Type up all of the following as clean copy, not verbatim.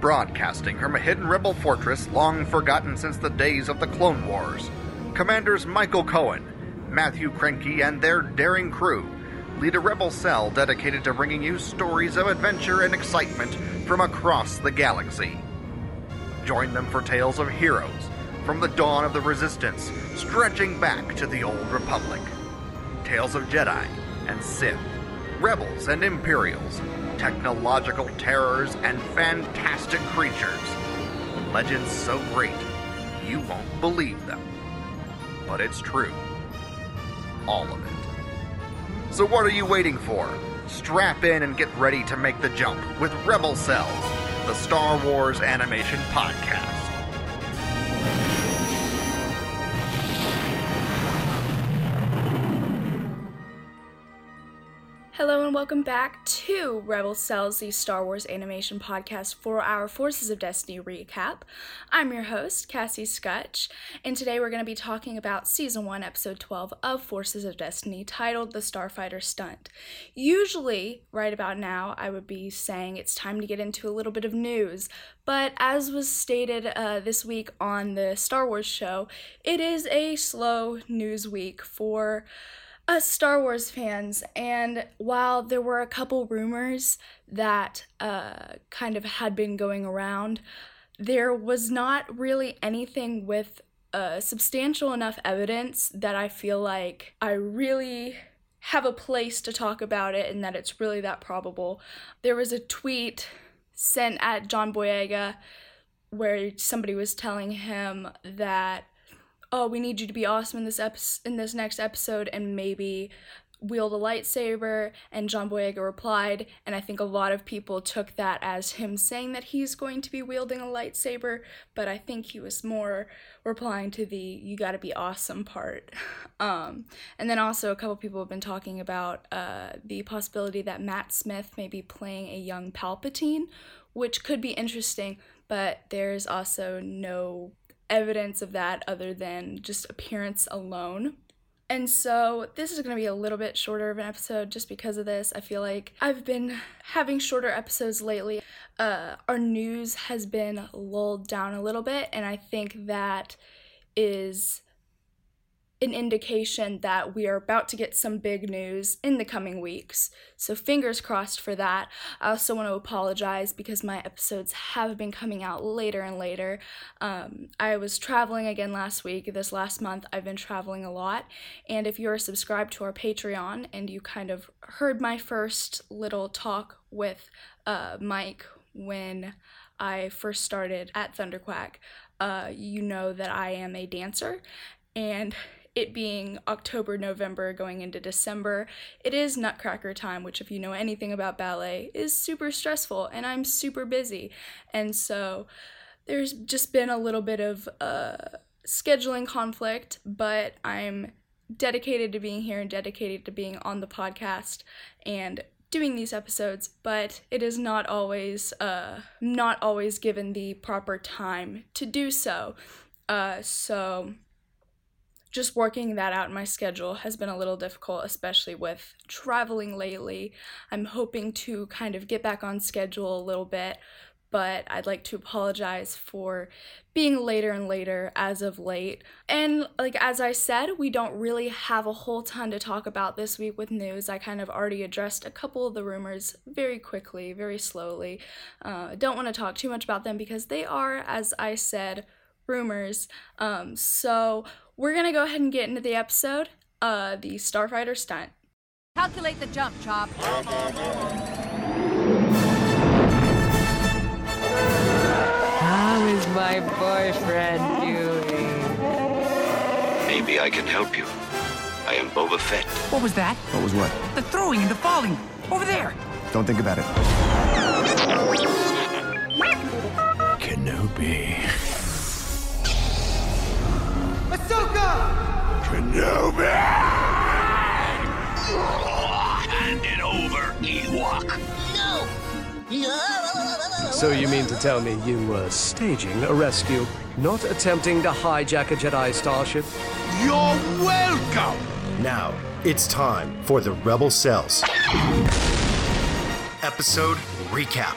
Broadcasting from a hidden rebel fortress long forgotten since the days of the Clone Wars, Commanders Michael Cohen, Matthew Krenke, and their daring crew lead a rebel cell dedicated to bringing you stories of adventure and excitement from across the galaxy. Join them for tales of heroes from the dawn of the Resistance, stretching back to the Old Republic. Tales of Jedi and Sith, Rebels and Imperials, technological terrors, and fantastic creatures. Legends so great, you won't believe them. But it's true. All of it. So what are you waiting for? Strap in and get ready to make the jump with Rebel Cells, the Star Wars animation podcast. Hello and welcome back to Rebel Cells, the Star Wars animation podcast for our Forces of Destiny recap. I'm your host, Cassie Scutch, and today we're going to be talking about Season 1, Episode 12 of Forces of Destiny, titled The Starfighter Stunt. Usually, right about now, I would be saying it's time to get into a little bit of news, but as was stated this week on the Star Wars show, it is a slow news week for us Star Wars fans, and while there were a couple rumors that kind of had been going around, there was not really anything with substantial enough evidence that I feel like I really have a place to talk about it and that it's really that probable. There was a tweet sent at John Boyega where somebody was telling him that, oh, we need you to be awesome in this next episode, and maybe wield a lightsaber, and John Boyega replied, and I think a lot of people took that as him saying that he's going to be wielding a lightsaber, but I think he was more replying to the you gotta be awesome part. And then also a couple people have been talking about the possibility that Matt Smith may be playing a young Palpatine, which could be interesting, but there's also no evidence of that other than just appearance alone. And so this is going to be a little bit shorter of an episode just because of this. I feel like I've been having shorter episodes lately. Our news has been lulled down a little bit, and I think that is an indication that we are about to get some big news in the coming weeks. So fingers crossed for that. I also want to apologize because my episodes have been coming out later and later. I was traveling again last week. This last month I've been traveling a lot. And if you're subscribed to our Patreon and you kind of heard my first little talk with Mike when I first started at Thunder Quack, you know that I am a dancer. And it being October, November, going into December, it is Nutcracker time, which if you know anything about ballet is super stressful, and I'm super busy. And so there's just been a little bit of scheduling conflict, but I'm dedicated to being here and dedicated to being on the podcast and doing these episodes, but it is not always given the proper time to do so. So just working that out in my schedule has been a little difficult, especially with traveling lately. I'm hoping to kind of get back on schedule a little bit, but I'd like to apologize for being later and later as of late. And like as I said, we don't really have a whole ton to talk about this week with news. I kind of already addressed a couple of the rumors very quickly, very slowly. Don't want to talk too much about them because they are, as I said, rumors. So we're gonna go ahead and get into the episode, the Starfighter Stunt. Calculate the jump, Chop. How is my boyfriend doing? Maybe I can help you. I am Boba Fett. What was that? What was what? The throwing and the falling. Over there. Don't think about it. Kenobi. Ahsoka! Kenobi! Hand it over, Ewok. No! No! So you mean to tell me you were staging a rescue, not attempting to hijack a Jedi starship? You're welcome! Now, it's time for the Rebel Cells episode recap.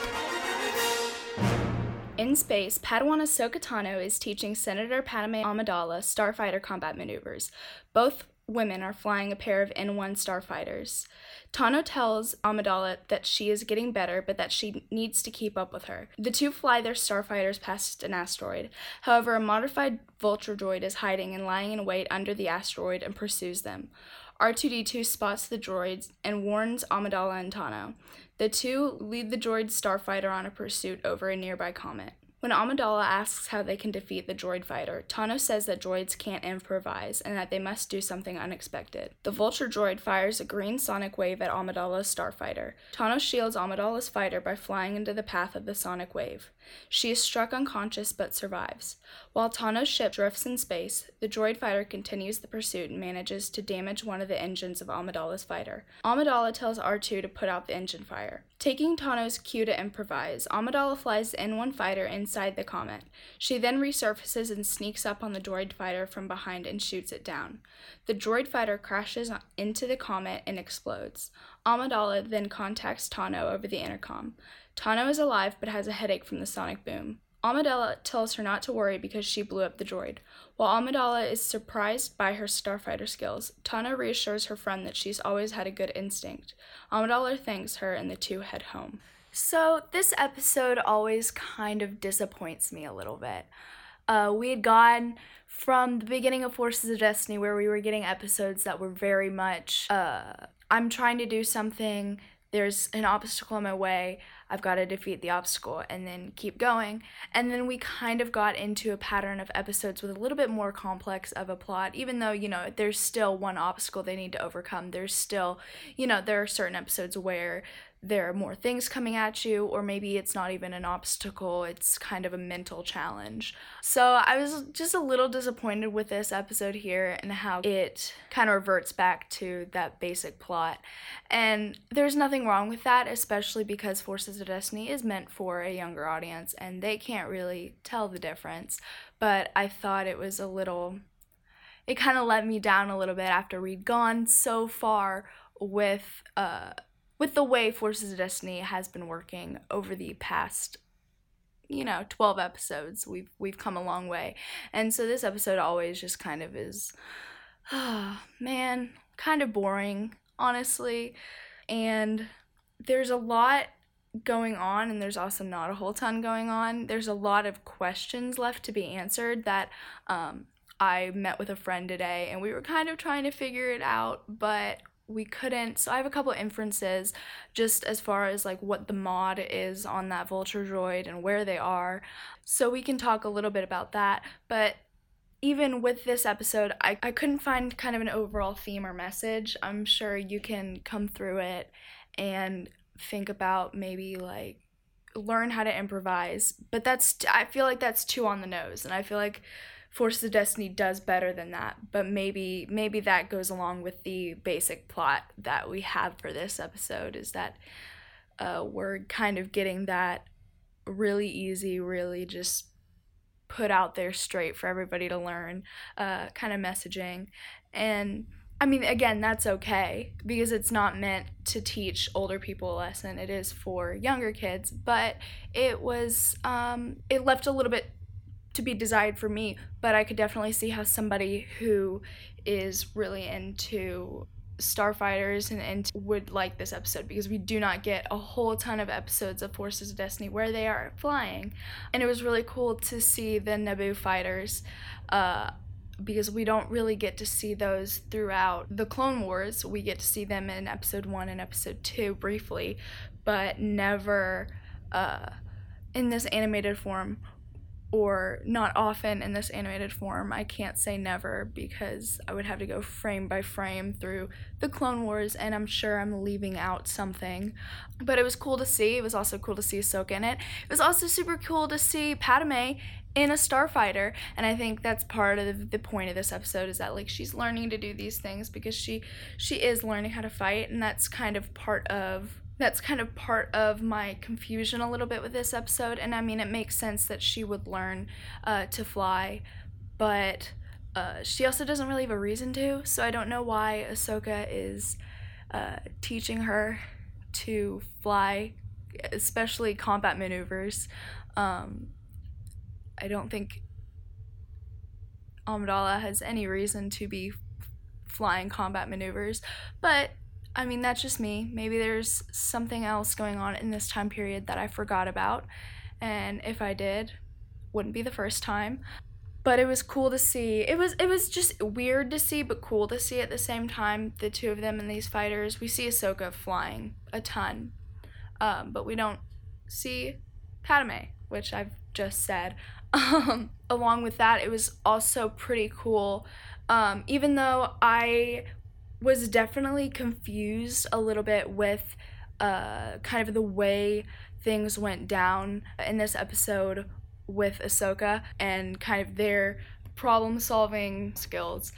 In space, Padawan Ahsoka Tano is teaching Senator Padmé Amidala starfighter combat maneuvers. Both women are flying a pair of N1 starfighters. Tano tells Amidala that she is getting better, but that she needs to keep up with her. The two fly their starfighters past an asteroid. However, a modified vulture droid is hiding and lying in wait under the asteroid and pursues them. R2-D2 spots the droids and warns Amidala and Tano. The two lead the droid starfighter on a pursuit over a nearby comet. When Amidala asks how they can defeat the droid fighter, Tano says that droids can't improvise and that they must do something unexpected. The vulture droid fires a green sonic wave at Amidala's starfighter. Tano shields Amidala's fighter by flying into the path of the sonic wave. She is struck unconscious but survives. While Tano's ship drifts in space, the droid fighter continues the pursuit and manages to damage one of the engines of Amidala's fighter. Amidala tells R2 to put out the engine fire. Taking Tano's cue to improvise, Amidala flies the N1 fighter inside the comet. She then resurfaces and sneaks up on the droid fighter from behind and shoots it down. The droid fighter crashes into the comet and explodes. Amidala then contacts Tano over the intercom. Tano is alive but has a headache from the sonic boom. Amidala tells her not to worry because she blew up the droid. While Amidala is surprised by her starfighter skills, Tano reassures her friend that she's always had a good instinct. Amidala thanks her and the two head home. So this episode always kind of disappoints me a little bit. We had gone from the beginning of Forces of Destiny where we were getting episodes that were very much, I'm trying to do something, there's an obstacle in my way, I've got to defeat the obstacle, and then keep going. And then we kind of got into a pattern of episodes with a little bit more complex of a plot, even though, you know, there's still one obstacle they need to overcome. There's still, you know, there are certain episodes where there are more things coming at you, or maybe it's not even an obstacle, it's kind of a mental challenge. So I was just a little disappointed with this episode here and how it kind of reverts back to that basic plot. And there's nothing wrong with that, especially because Forces of Destiny is meant for a younger audience and they can't really tell the difference. But I thought it was a little, it kind of let me down a little bit after we'd gone so far with the way Forces of Destiny has been working over the past, 12 episodes. We've come a long way. And so this episode always just kind of is, kind of boring, honestly. And there's a lot going on, and there's also not a whole ton going on. There's a lot of questions left to be answered that I met with a friend today, and we were kind of trying to figure it out, but we couldn't. So I have a couple inferences just as far as like what the mod is on that vulture droid and where they are. So we can talk a little bit about that. But even with this episode, I couldn't find kind of an overall theme or message. I'm sure you can come through it and think about maybe like learn how to improvise. But I feel like that's too on the nose. And I feel like Forces of Destiny does better than that, but maybe that goes along with the basic plot that we have for this episode, is that we're kind of getting that really easy, really just put out there straight for everybody to learn kind of messaging. And I mean, again, that's okay because it's not meant to teach older people a lesson. It is for younger kids, but it was it left a little bit to be desired for me, but I could definitely see how somebody who is really into starfighters and would like this episode, because we do not get a whole ton of episodes of Forces of Destiny where they are flying. And it was really cool to see the Naboo fighters, because we don't really get to see those throughout the Clone Wars. We get to see them in episode 1 and episode 2 briefly, but never in this animated form or not often in this animated form. I can't say never because I would have to go frame by frame through the Clone Wars, and I'm sure I'm leaving out something. But it was cool to see. It was also cool to see Ahsoka in it. It was also super cool to see Padme in a starfighter, and I think that's part of the point of this episode, is that, like, she's learning to do these things because she is learning how to fight, and that's kind of part of my confusion a little bit with this episode. And I mean, it makes sense that she would learn to fly, but she also doesn't really have a reason to, so I don't know why Ahsoka is teaching her to fly, especially combat maneuvers. I don't think Amidala has any reason to be flying combat maneuvers, but I mean, that's just me. Maybe there's something else going on in this time period that I forgot about, and if I did, wouldn't be the first time. But it was cool to see. It was just weird to see, but cool to see at the same time, the two of them and these fighters. We see Ahsoka flying a ton, but we don't see Padme, which I've just said. Along with that, it was also pretty cool, even though I was definitely confused a little bit with kind of the way things went down in this episode with Ahsoka, and kind of their problem-solving skills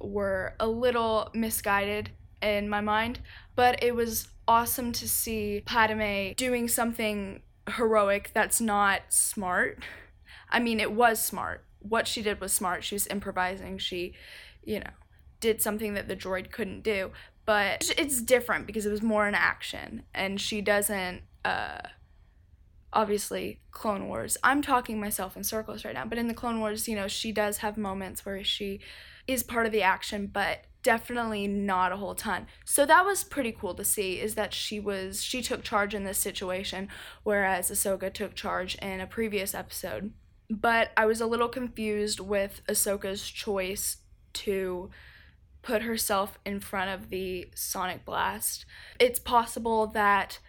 were a little misguided in my mind. But it was awesome to see Padme doing something heroic that's not smart. I mean, it was smart. What she did was smart. She was improvising. She, you know, did something that the droid couldn't do, but it's different because it was more an action, and she doesn't, obviously, Clone Wars, I'm talking myself in circles right now, but in the Clone Wars, you know, she does have moments where she is part of the action, but definitely not a whole ton. So that was pretty cool to see, is that she took charge in this situation, whereas Ahsoka took charge in a previous episode. But I was a little confused with Ahsoka's choice to put herself in front of the sonic blast. It's possible that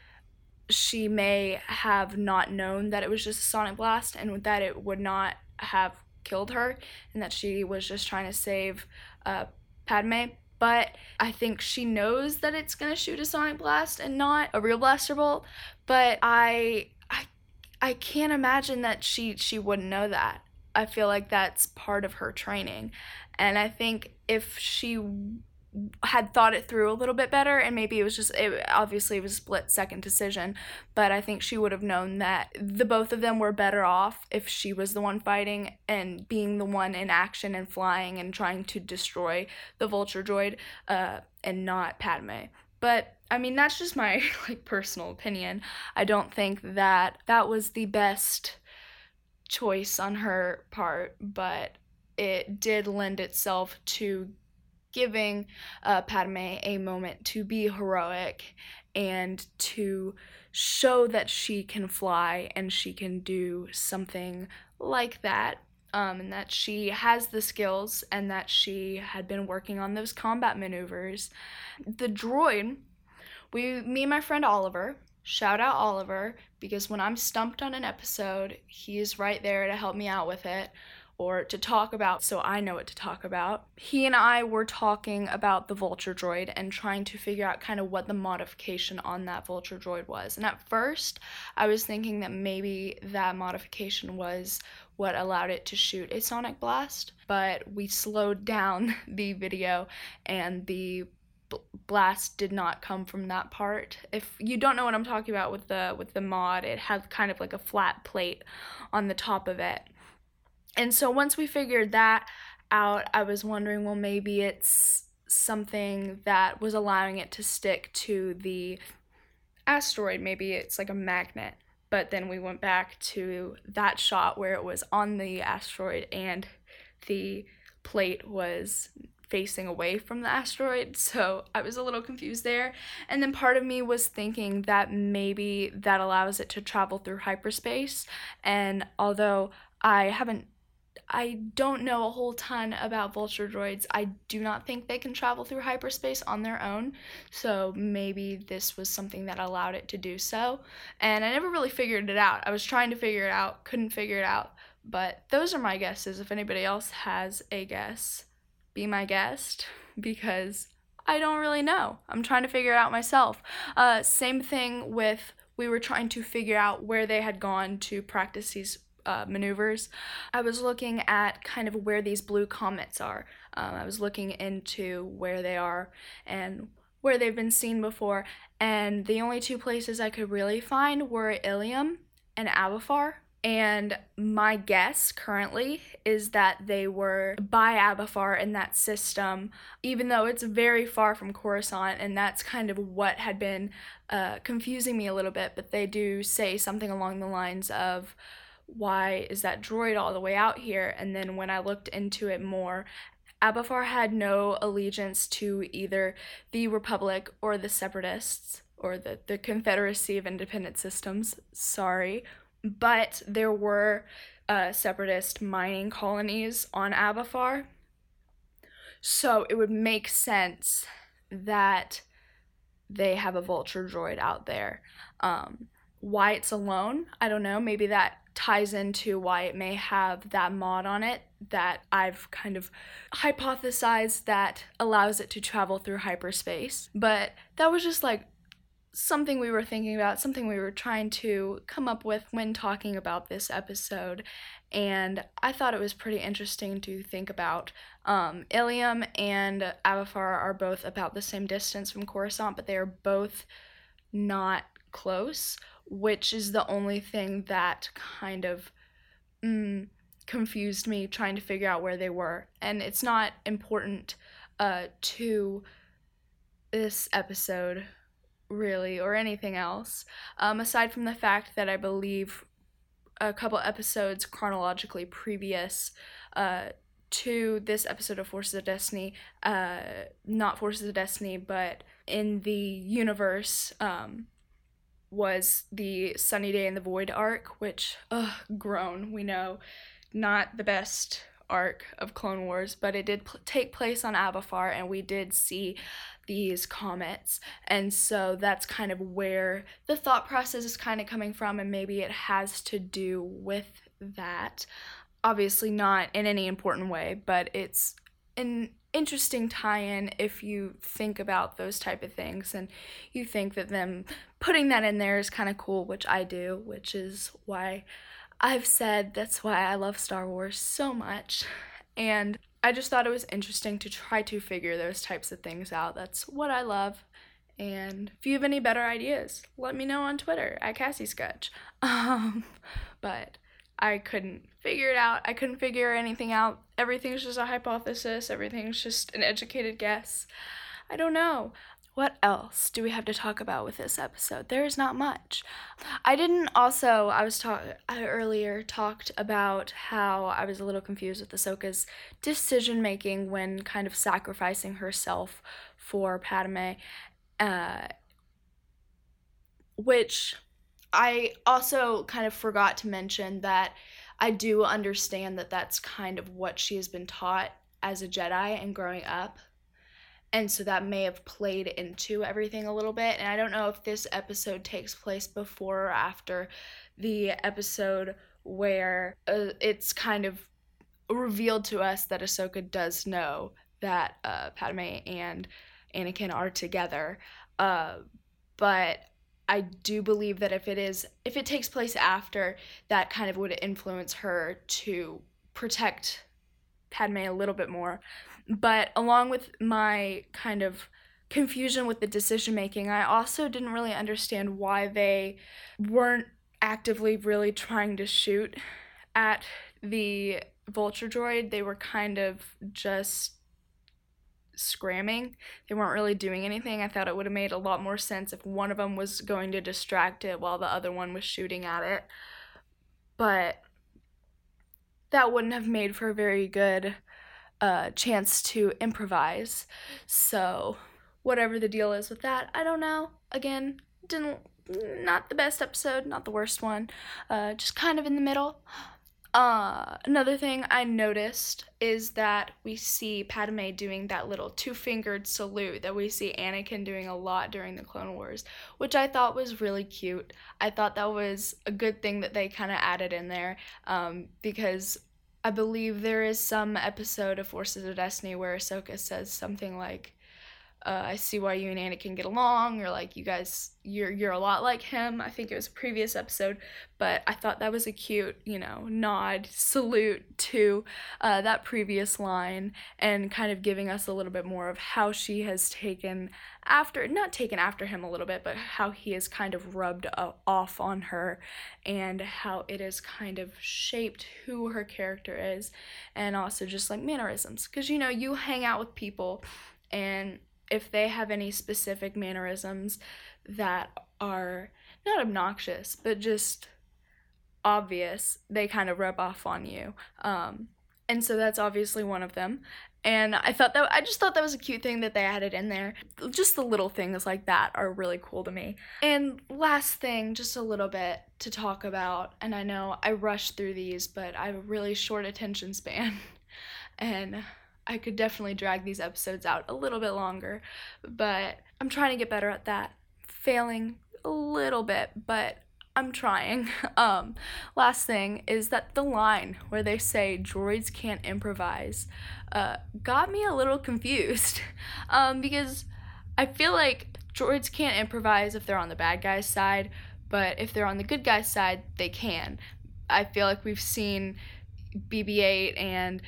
she may have not known that it was just a sonic blast and that it would not have killed her, and that she was just trying to save Padme. But I think she knows that it's gonna shoot a sonic blast and not a real blaster bolt, but I can't imagine that she wouldn't know that. I feel like that's part of her training, and I think if she had thought it through a little bit better, and maybe it was just, obviously it was a split second decision, but I think she would have known that the both of them were better off if she was the one fighting and being the one in action and flying and trying to destroy the vulture droid, and not Padme. But I mean, that's just my personal opinion. I don't think that was the best choice on her part, but it did lend itself to giving Padme a moment to be heroic and to show that she can fly and she can do something like that, and that she has the skills and that she had been working on those combat maneuvers. The droid, me and my friend Oliver, shout out Oliver, because when I'm stumped on an episode, he is right there to help me out with it, or to talk about, so I know what to talk about. He and I were talking about the vulture droid and trying to figure out kind of what the modification on that vulture droid was. And at first, I was thinking that maybe that modification was what allowed it to shoot a sonic blast, but we slowed down the video and the blast did not come from that part. If you don't know what I'm talking about with the mod, it had kind of like a flat plate on the top of it. And so once we figured that out, I was wondering, well, maybe it's something that was allowing it to stick to the asteroid. Maybe it's like a magnet. But then we went back to that shot where it was on the asteroid and the plate was facing away from the asteroid, so I was a little confused there. And then part of me was thinking that maybe that allows it to travel through hyperspace, and although I haven't I don't know a whole ton about vulture droids. I do not think they can travel through hyperspace on their own, so maybe this was something that allowed it to do so, and I never really figured it out. I was trying to figure it out, couldn't figure it out, but those are my guesses. If anybody else has a guess, be my guest, because I don't really know. I'm trying to figure it out myself. Same thing with, we were trying to figure out where they had gone to practice these maneuvers. I was looking at kind of where these blue comets are. I was looking into where they are and where they've been seen before, and the only two places I could really find were Ilium and Abafar, and my guess currently is that they were by Abafar in that system, even though it's very far from Coruscant, and that's kind of what had been confusing me a little bit, but they do say something along the lines of, why is that droid all the way out here? And then when I looked into it more, Abafar had no allegiance to either the Republic or the Separatists, or the Confederacy of Independent Systems, sorry, but there were Separatist mining colonies on Abafar, so it would make sense that they have a vulture droid out there. Why it's alone, I don't know, maybe that ties into why it may have that mod on it that I've kind of hypothesized that allows it to travel through hyperspace. But that was just like something we were thinking about, something we were trying to come up with when talking about this episode, and I thought it was pretty interesting to think about. Ilium and Abafar are both about the same distance from Coruscant, but they are both not close, which is the only thing that kind of confused me trying to figure out where they were. And it's not important to this episode, really, or anything else, aside from the fact that I believe a couple episodes chronologically previous to this episode of Forces of Destiny, not Forces of Destiny, but in the universe, was the Sunny Day in the Void arc, which, groan, we know, not the best arc of Clone Wars, but it did take place on Abafar, and we did see these comets, and so that's kind of where the thought process is kind of coming from, and maybe it has to do with that. Obviously not in any important way, but it's an interesting tie-in if you think about those type of things, and you think that them putting that in there is kind of cool, which I do, which is why I've said that's why I love Star Wars so much, and I just thought it was interesting to try to figure those types of things out. That's what I love, and if you have any better ideas, let me know on Twitter, at Cassie Scutch, but I couldn't figure it out. I couldn't figure anything out. Everything's just a hypothesis. Everything's just an educated guess. I don't know. What else do we have to talk about with this episode? There is not much. I earlier talked about how I was a little confused with Ahsoka's decision-making when kind of sacrificing herself for Padme, which I also kind of forgot to mention that I do understand that that's kind of what she has been taught as a Jedi and growing up, and so that may have played into everything a little bit, and I don't know if this episode takes place before or after the episode where it's kind of revealed to us that Ahsoka does know that Padme and Anakin are together, but I do believe that if it takes place after, that kind of would influence her to protect Padme a little bit more. But along with my kind of confusion with the decision making, I also didn't really understand why they weren't actively really trying to shoot at the vulture droid. They were kind of just scramming. They weren't really doing anything. I thought it would have made a lot more sense if one of them was going to distract it while the other one was shooting at it, but that wouldn't have made for a very good chance to improvise, so whatever the deal is with that, I don't know. Again, not the best episode, not the worst one, just kind of in the middle. Another thing I noticed is that we see Padmé doing that little two-fingered salute that we see Anakin doing a lot during the Clone Wars, which I thought was really cute. I thought that was a good thing that they kind of added in there, because I believe there is some episode of Forces of Destiny where Ahsoka says something like, I see why you and Anakin get along, or like, you guys, you're a lot like him. I think it was a previous episode, but I thought that was a cute, nod, salute to that previous line, and kind of giving us a little bit more of how she has not taken after him a little bit, but how he is kind of rubbed off on her, and how it has kind of shaped who her character is, and also just like mannerisms, because you hang out with people, and if they have any specific mannerisms that are not obnoxious, but just obvious, they kind of rub off on you. And so that's obviously one of them. And I just thought that was a cute thing that they added in there. Just the little things like that are really cool to me. And last thing, just a little bit to talk about, and I know I rushed through these, but I have a really short attention span, and I could definitely drag these episodes out a little bit longer, but I'm trying to get better at that. Failing a little bit, but I'm trying. Last thing is that the line where they say droids can't improvise got me a little confused, because I feel like droids can't improvise if they're on the bad guy's side, but if they're on the good guy's side, they can. I feel like we've seen BB-8 and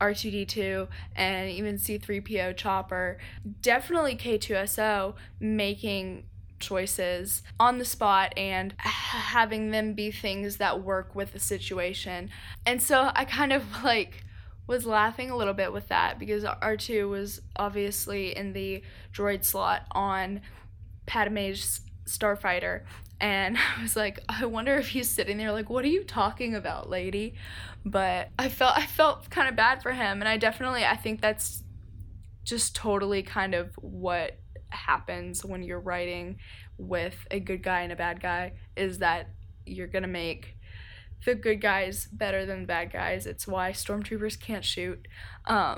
R2-D2 and even C-3PO, Chopper, definitely K-2SO making choices on the spot and having them be things that work with the situation. And so I kind of was laughing a little bit with that, because R2 was obviously in the droid slot on Padmé's Starfighter, and I was like, I wonder if he's sitting there like, what are you talking about, lady? But I felt kind of bad for him, and I think that's just totally kind of what happens when you're writing with a good guy and a bad guy, is that you're gonna make the good guys better than the bad guys. It's why stormtroopers can't shoot. I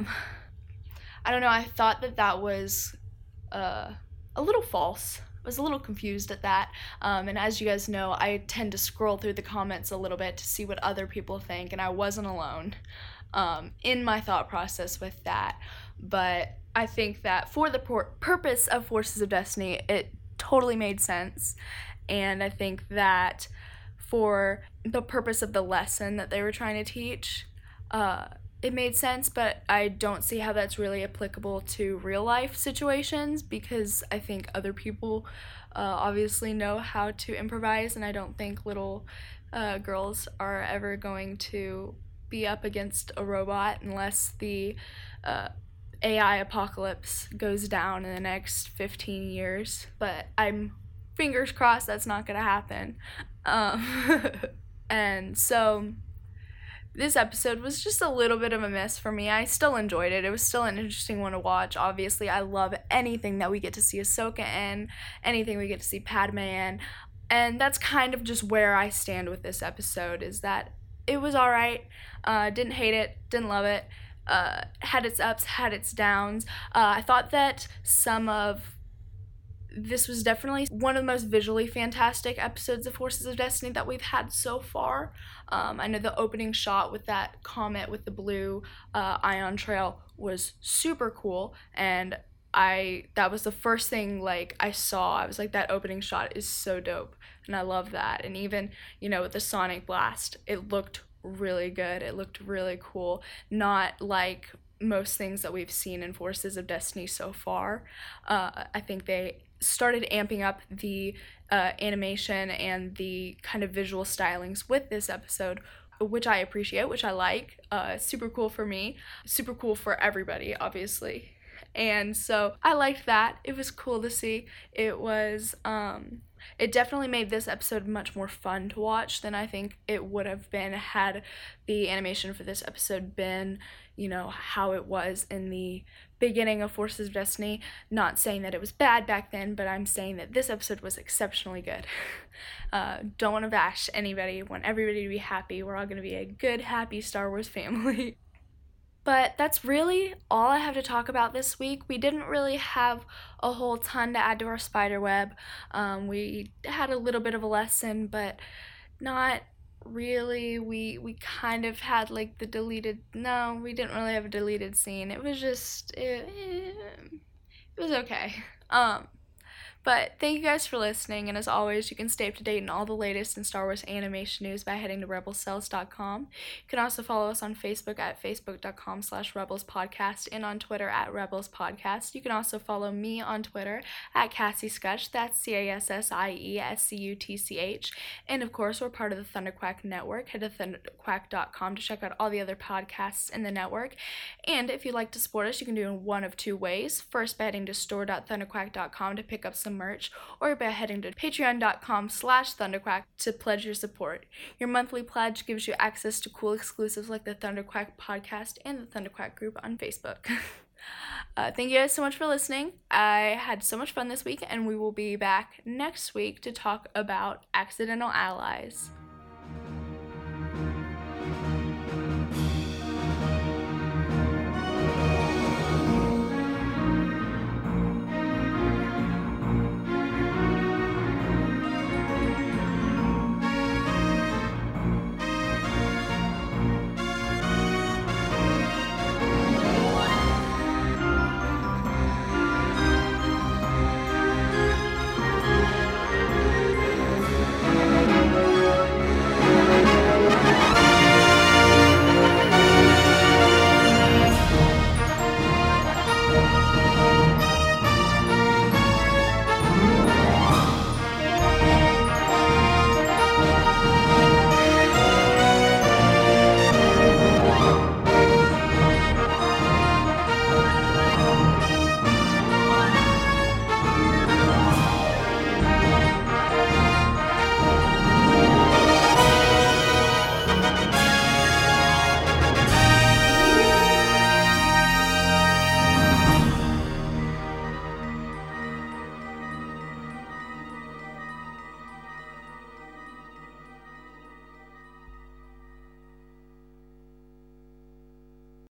don't know, I thought that was a little false. I was a little confused at that, and as you guys know, I tend to scroll through the comments a little bit to see what other people think, and I wasn't alone in my thought process with that, but I think that for the purpose of Forces of Destiny, it totally made sense, and I think that for the purpose of the lesson that they were trying to teach, it made sense, but I don't see how that's really applicable to real life situations, because I think other people obviously know how to improvise, and I don't think little girls are ever going to be up against a robot unless the AI apocalypse goes down in the next 15 years, but I'm fingers crossed that's not gonna happen. And so this episode was just a little bit of a miss for me. I still enjoyed it. It was still an interesting one to watch. Obviously, I love anything that we get to see Ahsoka in, anything we get to see Padmé in, and that's kind of just where I stand with this episode, is that it was alright. Didn't hate it, didn't love it, had its ups, had its downs. I thought that this was definitely one of the most visually fantastic episodes of Forces of Destiny that we've had so far. I know the opening shot with that comet with the blue ion trail was super cool, and that was the first thing I saw. I was like, that opening shot is so dope, and I love that. And even, with the sonic blast, it looked really good. It looked really cool. Not like most things that we've seen in Forces of Destiny so far. I think they started amping up the animation and the kind of visual stylings with this episode, which I appreciate, which I like. Super cool for me, super cool for everybody, obviously. And so I liked that. It was cool to see. It was, it definitely made this episode much more fun to watch than I think it would have been had the animation for this episode been, you know, how it was in the beginning of Forces of Destiny. Not saying that it was bad back then, but I'm saying that this episode was exceptionally good. Don't want to bash anybody. Want everybody to be happy. We're all going to be a good, happy Star Wars family. But that's really all I have to talk about this week. We didn't really have a whole ton to add to our spiderweb. We had a little bit of a lesson, but not really. We kind of had like the deleted, no, we didn't really have a deleted scene. It was just, it was okay. But thank you guys for listening, and as always, you can stay up to date on all the latest in Star Wars animation news by heading to rebelcells.com. You can also follow us on Facebook at facebook.com/rebelspodcast and on Twitter at rebelspodcast. You can also follow me on Twitter at Cassie Scutch, that's CassieScutch. And of course, we're part of the Thunder Quack Network. Head to thunderquack.com to check out all the other podcasts in the network. And if you'd like to support us, you can do it in one of two ways. First, by heading to store.thunderquack.com to pick up some merch, or by heading to patreon.com/thunderquack to pledge your support. Your monthly pledge gives you access to cool exclusives like the Thunder Quack podcast and the Thunder Quack group on Facebook. Thank you guys so much for listening. I had so much fun this week, and we will be back next week to talk about accidental allies.